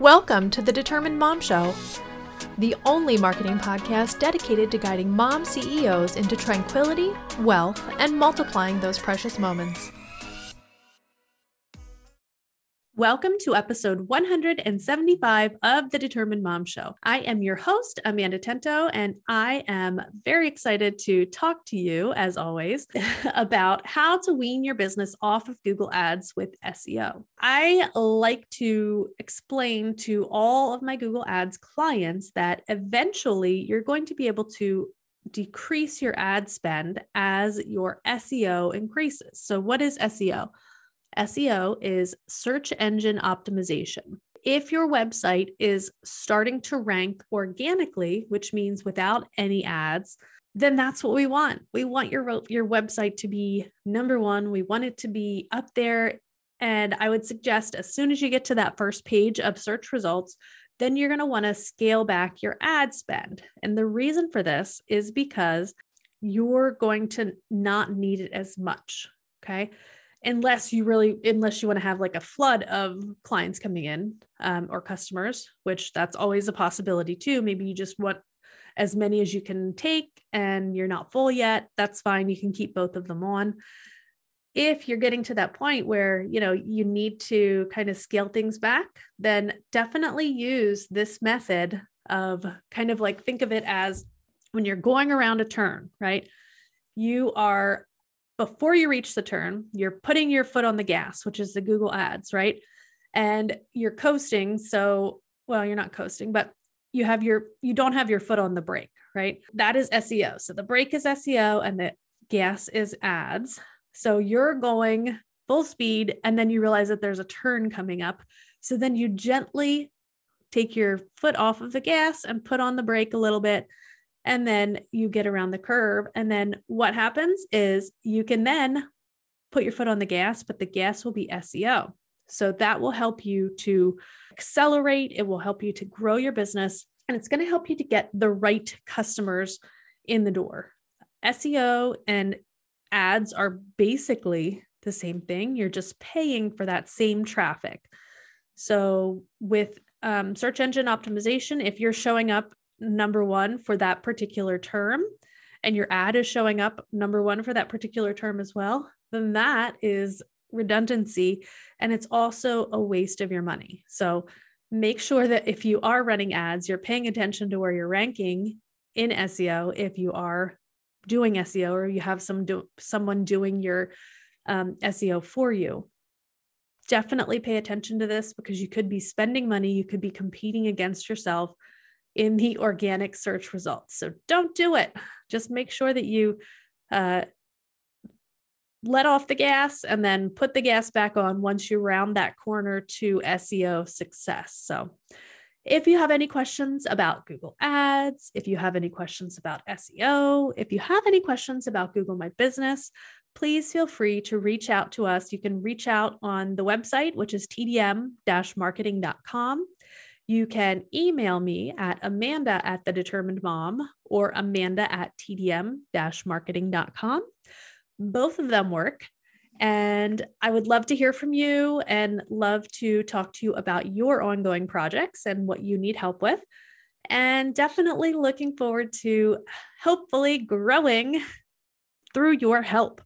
Welcome to the Determined Mom Show, the only marketing podcast dedicated to guiding mom CEOs into tranquility, wealth, and multiplying those precious moments. Welcome to episode 175 of the Determined Mom Show. I am your host, Amanda Tento, and I am very excited to talk to you, as always, about how to wean your business off of Google Ads with SEO. I like to explain to all of my Google Ads clients that eventually you're going to be able to decrease your ad spend as your SEO increases. So what is SEO? SEO is search engine optimization. If your website is starting to rank organically, which means without any ads, then that's what we want. We want your website to be number one. We want it to be up there. And I would suggest as soon as you get to that first page of search results, then you're going to want to scale back your ad spend. And the reason for this is because you're going to not need it as much. Okay. Unless you want to have like a flood of clients coming in or customers, which that's always a possibility too. Maybe you just want as many as you can take and you're not full yet. That's fine. You can keep both of them on. If you're getting to that point where, you need to kind of scale things back, then definitely use this method of kind of like, think of it as when you're going around a turn, right? Before you reach the turn, you're putting your foot on the gas, which is the Google Ads, right? And you're coasting. You're not coasting, but you don't have your foot on the brake, right? That is SEO. So the brake is SEO and the gas is ads. So you're going full speed and then you realize that there's a turn coming up. So then you gently take your foot off of the gas and put on the brake a little bit. And then you get around the curve. And then what happens is you can then put your foot on the gas, but the gas will be SEO. So that will help you to accelerate. It will help you to grow your business. And it's going to help you to get the right customers in the door. SEO and ads are basically the same thing. You're just paying for that same traffic. So with search engine optimization, if you're showing up number one for that particular term, and your ad is showing up number one for that particular term as well, then that is redundancy. And it's also a waste of your money. So make sure that if you are running ads, you're paying attention to where you're ranking in SEO. If you are doing SEO or you have someone doing your SEO for you, definitely pay attention to this because you could be spending money. You could be competing against yourself in the organic search results. So don't do it. Just make sure that you let off the gas and then put the gas back on once you round that corner to SEO success. So if you have any questions about Google Ads, if you have any questions about SEO, if you have any questions about Google My Business, please feel free to reach out to us. You can reach out on the website, which is tdm-marketing.com. You can email me at Amanda@TheDeterminedMom or Amanda@tdm-marketing.com. Both of them work. And I would love to hear from you and love to talk to you about your ongoing projects and what you need help with. And definitely looking forward to hopefully growing through your help.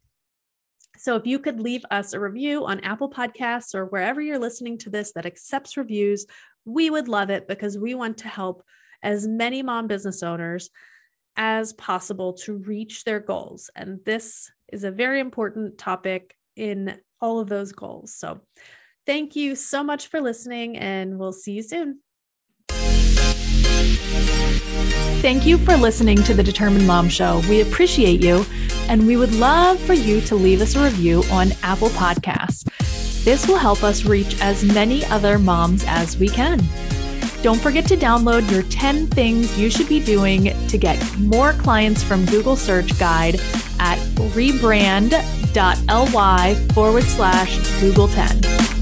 So if you could leave us a review on Apple Podcasts or wherever you're listening to this that accepts reviews, we would love it because we want to help as many mom business owners as possible to reach their goals. And this is a very important topic in all of those goals. So thank you so much for listening and we'll see you soon. Thank you for listening to the Determined Mom Show. We appreciate you and we would love for you to leave us a review on Apple Podcasts. This will help us reach as many other moms as we can. Don't forget to download your 10 things you should be doing to get more clients from Google Search Guide at rebrand.ly/Google10.